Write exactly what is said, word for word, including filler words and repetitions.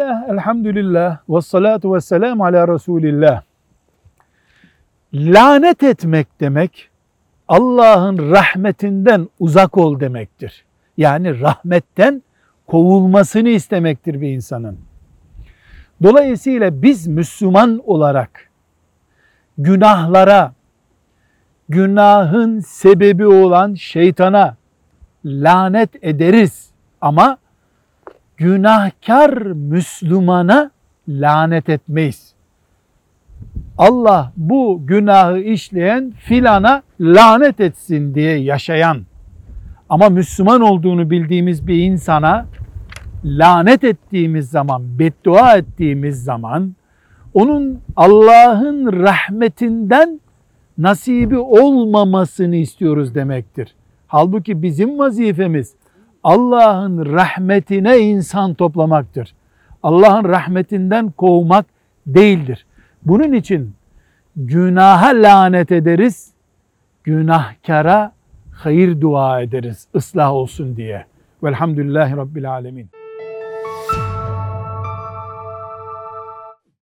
Bismillah, elhamdülillah, ve salatu ve selamu ala Resulillah. Lanet etmek demek, Allah'ın rahmetinden uzak ol demektir. Yani rahmetten kovulmasını istemektir bir insanın. Dolayısıyla biz Müslüman olarak günahlara, günahın sebebi olan şeytana lanet ederiz ama günahkar Müslümana lanet etmeyiz. Allah bu günahı işleyen filana lanet etsin diye yaşayan ama Müslüman olduğunu bildiğimiz bir insana lanet ettiğimiz zaman, beddua ettiğimiz zaman onun Allah'ın rahmetinden nasibi olmamasını istiyoruz demektir. Halbuki bizim vazifemiz Allah'ın rahmetine insan toplamaktır. Allah'ın rahmetinden kovmak değildir. Bunun için günaha lanet ederiz, günahkara hayır dua ederiz, ıslah olsun diye. Velhamdülillahi Rabbil Alemin.